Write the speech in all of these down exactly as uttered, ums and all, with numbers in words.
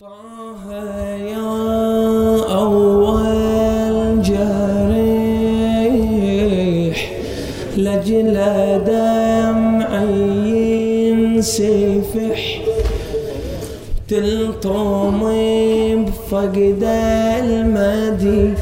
طه يا أول جريح لجل دمعي سيفح تلطمي بفقد المدينة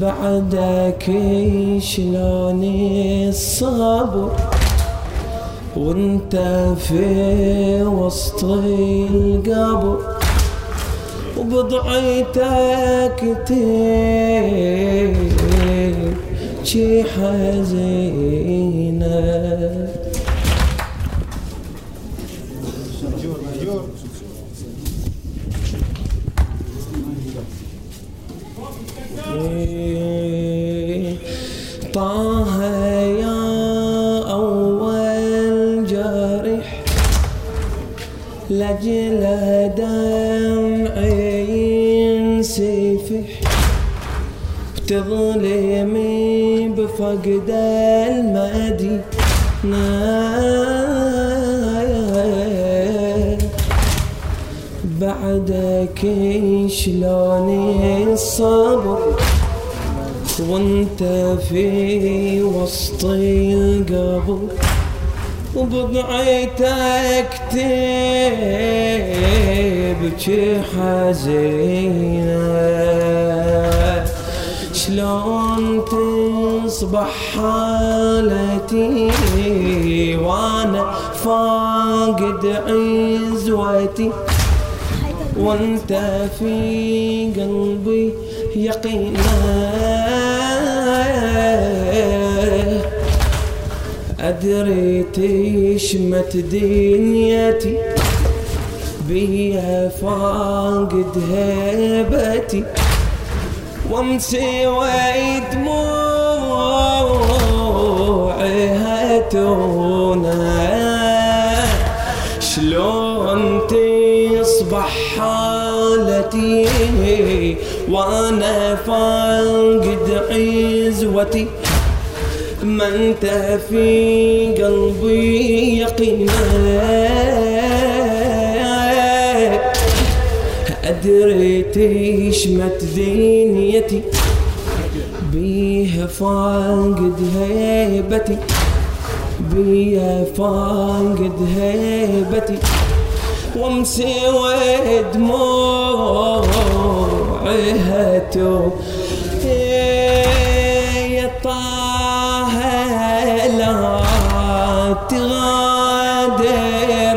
بعدك شلون الصبر وانت في وسط القبر وبضعتك تبكي حزينة. طه يا أول جرح لجل دمعي سيفح تظلمي بفقد المدينة بعدك شلون الصبر وانت في وسط القبر وبضعتك تبكي حزينة. شلون تصبح حالتي وانا فاقد عزوتي وانت في قلبي يقينا. أدري تشمت دنيتي بيها فاقد هيبتي وامسي ودموعها تونا. شلون تصبح حالتي وانا فاقد عزوتي ما انت في قلبي يقينا. ادري تشمت دنيتي بيها فاقد هيبتي بيها فاقد هيبتي وامسي ودموعها تو. يا طه لا تغادر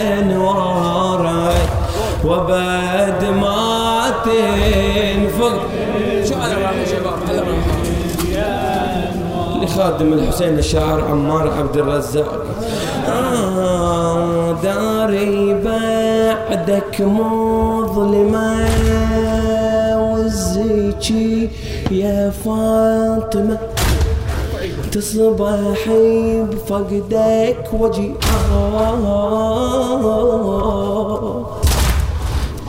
انوارك وبعد ما تنفقد. شو على رحمة شباب على رحمة لخادم الحسين الشاعر عمار عبد الرزاق. آه داري بعدك مظلمة وزيكي يا فاطمة تصبحي بفقدك وجي. آه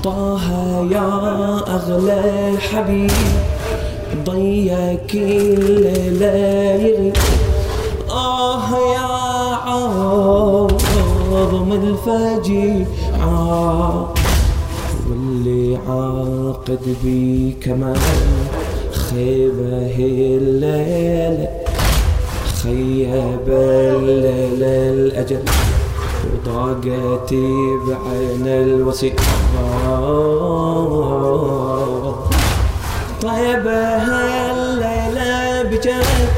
طه يا أغلى حبيب ضيا كل ليلي. آه يا عظم الفجيعة واللي عاقد بي كمان خيبه الليلة خيب الليلة الأجل وضاقتي بعين الوسيلة. طيبها الليلة بجد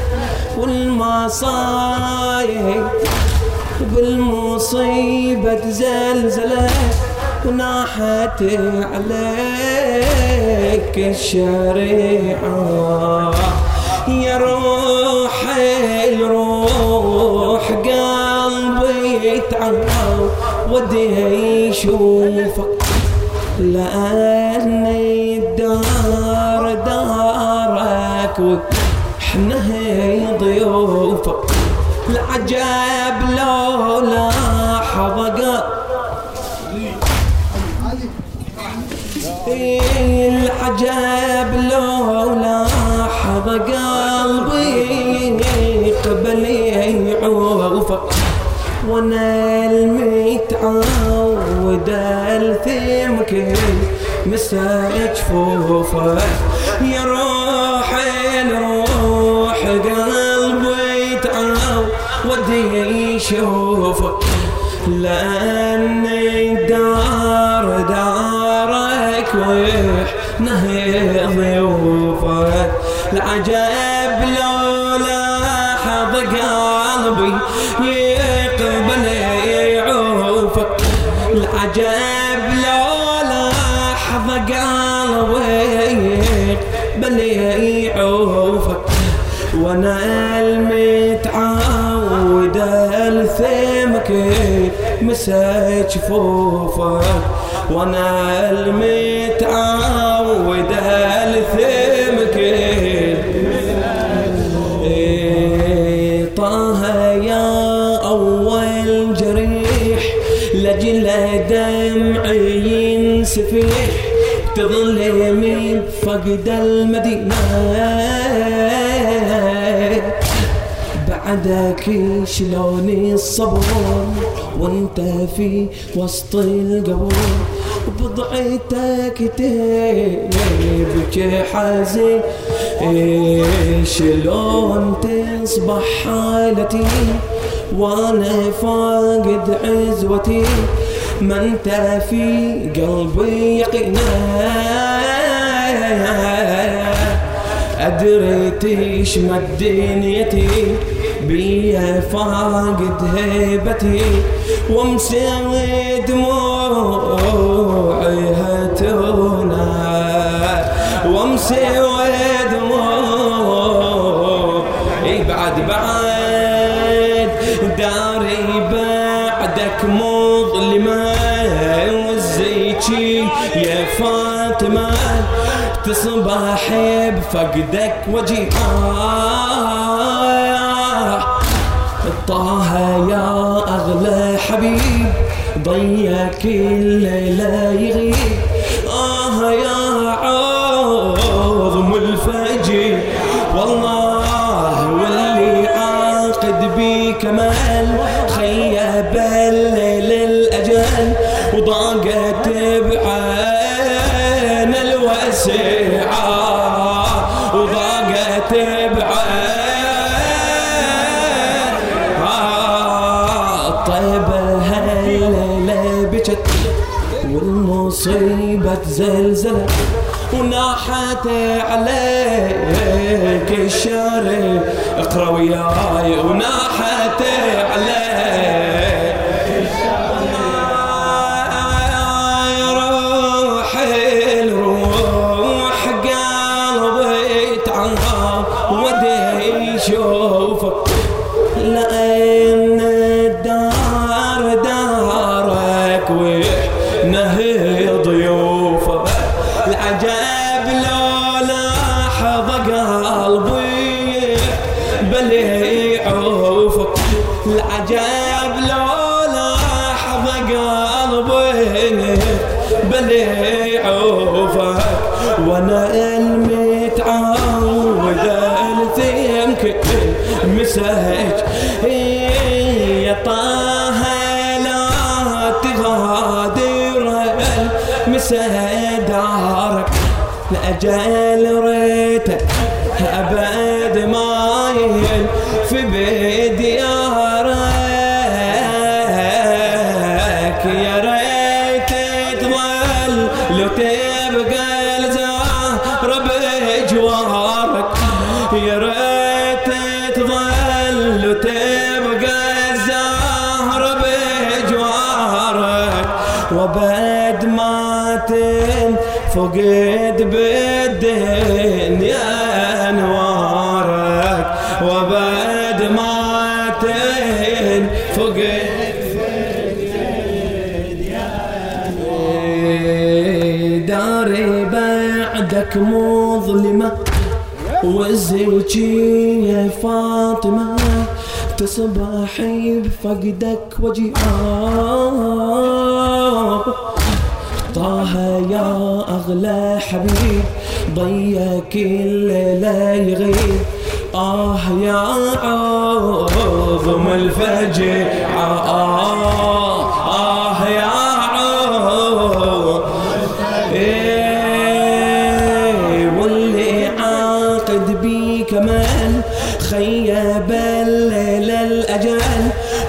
والمصايب بالمصيبة زلزلة وناحت عليك الشريعة. يا روح الروح قلب يتعمر ودي يشوفك، لأن الدار دارك وحنا ضيوفك. العجب لو لاحظ العجب لو لاحظ قلبي قبل يعوفك، وانا المتعود الثمك مساء جفوفك. يا روحي الروح قلبي يتعود يشوفك، لأن الدار دارك وحنا ضيوفك. العجب لو لاحظ قلبي يقبل يعوفك، العجب لو لاحظ قلبي يقبل يعوفك، وانا المتعود الثمك مساء جفوفك، وانا المتعود الثمك. طه يا اول جريح لجل دمعي ينسفيح، تظل من فقد المدينه بعدك شلون الصبر وانت في وسط القبور. بضعتك تبكي حزين شلون تصبح حالتي وانا فاقد عزوتي، ما انت في قلبي يقينا ادريتي شمت دنيتي بيا فاقد هيبتي، ومسوي دموعي هتونا ومسوي دموعي بعد بعد داري بعدك مظلمة. وزيتي يا فاطمة تصبح بفقدك وجيها، طه يا أغلى حبيب ضيّا كل لا يغيب. آه يا عظم الفجر والله واللي عاقد بي كمال، خيب الليل الأجل وضاقت بعين الوسعة وضاقت بعين. والمصيبة زلزلة وناحت عليك الشارع، اقرأ وياي وناحت عليك الشارع. روحي الروح قلبي تعب ودي يشوفك، لأن الدار دارك نهي ضيوفه. العجب لو لاحظ قلبي بل يعوفك، العجب لو لاحظ قلبي بل يعوفك، وانا المتعود الثمك مساج. يا طه لا تغادر مساء دارك، لأجل ريتك أبد مايل في بديارك. يا ريت تظل لو تبقى الزهر بجوارك، يا ريت تظل لو تبقى الزهر بجوارك، وبعد ما فقد بالدنيا انوارك، وبعد ما تنفقد عينك مظلمة وزوجي يا فاطمة تسبحي بفقدك وجيعة. طه يا أغلى حبيب ضيّ كل لا يغيب، آه يا عظم الفجعة، آه آه يا عظم الفجعة، واللي عاقد بي كمان خيب الليل الأجل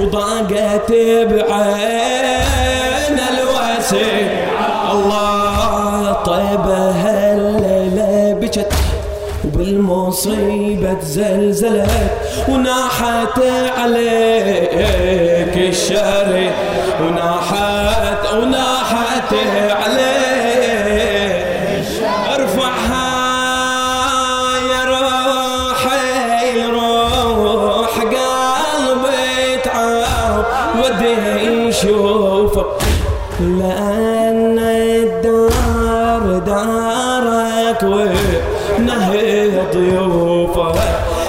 وضاقت بعين الوسعة. الله طيبها بالمصيبة زلزلت وناحت عليك الشر، وناحت وناحت عليك الشر. ارفعها يا روحي روح قلبي تعب ودي يشوفك، لأن الدار دارك نهي ضيوفك.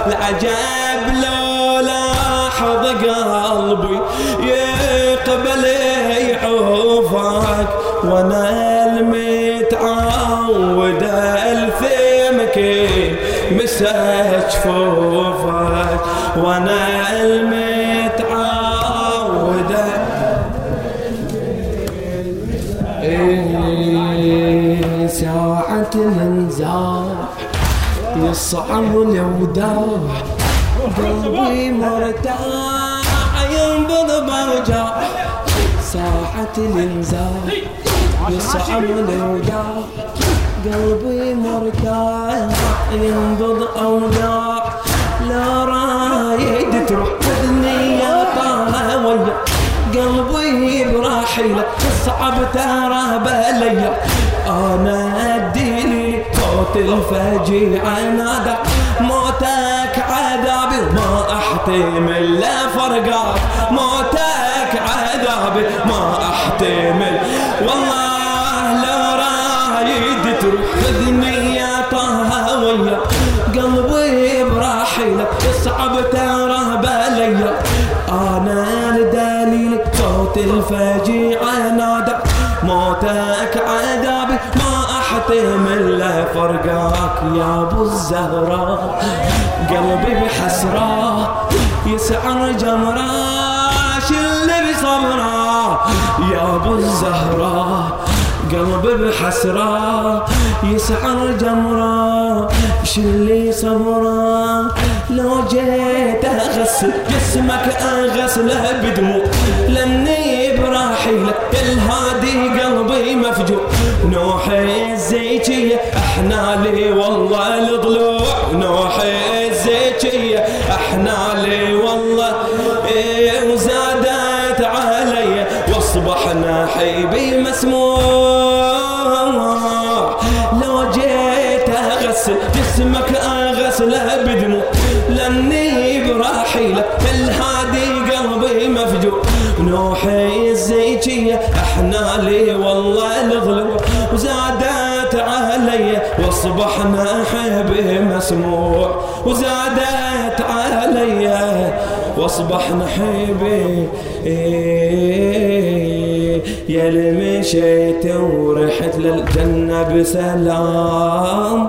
العجب لو لاحظ قلبي يقبل يعوفك، وانا المتعود الثمك مساج جفوفك، وانا المتعود ساعة الانزال يصعب الوداع، قلبي مرتاح ينبض برجاع. ساعة الانزال يصعب الوداع، قلبي مرتاح ينبض أوداع. لا رايد تروح أذني يا طاوية، قلبي برحيلك صعب ترى بليا. أنا أديني صوت الفجيعة نادى موتك عذابي، وما أحتمل لا فرقا موتك عذابي، ما أحتمل والله لو رايد تروح خذني يا طهوية، قلبي برحيلك صعب ترى بليا. أنا لدليلك صوت الفجيعة نادى موتك عذابي، ما أحتمل لا فرقاك يا أبو الزهراء. قلبي بحسرة يسعر جمرة شل بصبرة يا أبو الزهراء، قلبي بحسرة يسعر جمرة شل صبرة. لو جيت أغسل جسمك أغسله بدموع، لمني براحيلك الهادي قلبي مفجوع. نوحي الزيتية احنا لي والله الضلوع، نوحي الزيتية احنا لي والله إيه، وزادت علي واصبحنا حيبي مسموع. لو جيت أغسل جسمك أغسله بدموع، لأني براحيلك الهادي قلبي مفجوع. نوحي الزيتية احنا لي والله الغلو، وزادت علي واصبحنا حبي مسموع، وزادت علي واصبحنا حبي. يا اللي مشيت ورحت للجنة بسلام،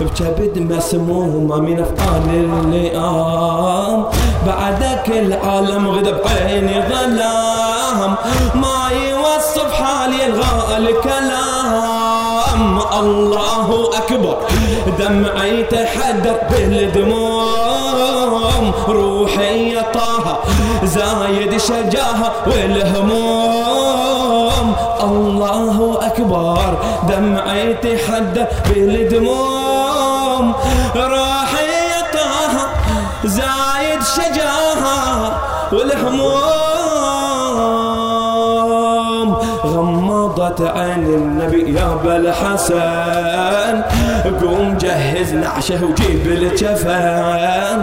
بكبد مسمومة من أفعال اللئام، بعدك العالم غدا بعيني ظلام، ما يوصف حالي الغاء الكلام. الله أكبر دمعي تحدث بالدموم، روحي يا طه زايد شجاها والهموم. الله أكبر دمعي تحدث بالدموم، روحي يا طه زايد شجاها والهموم. غمضت عين النبي يا أبا الحسن، قوم جهز نعشه وجيب الجفان،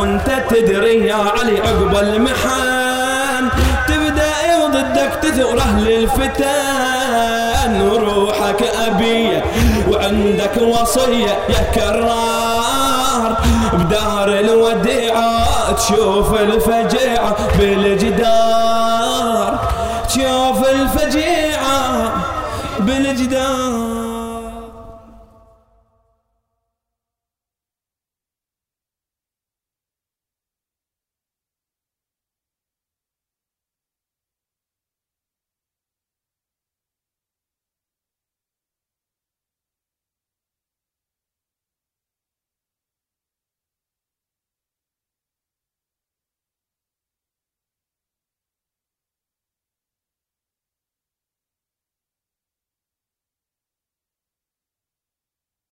وانت تدري يا علي عقب المحن تبدأ وضدك تثور أهل الفتن. لأن روحك أبية وعندك وصية يا كرار بدار الوديعة تشوف الفجيعة بالجدار تشوف الفجيعة بالجدار.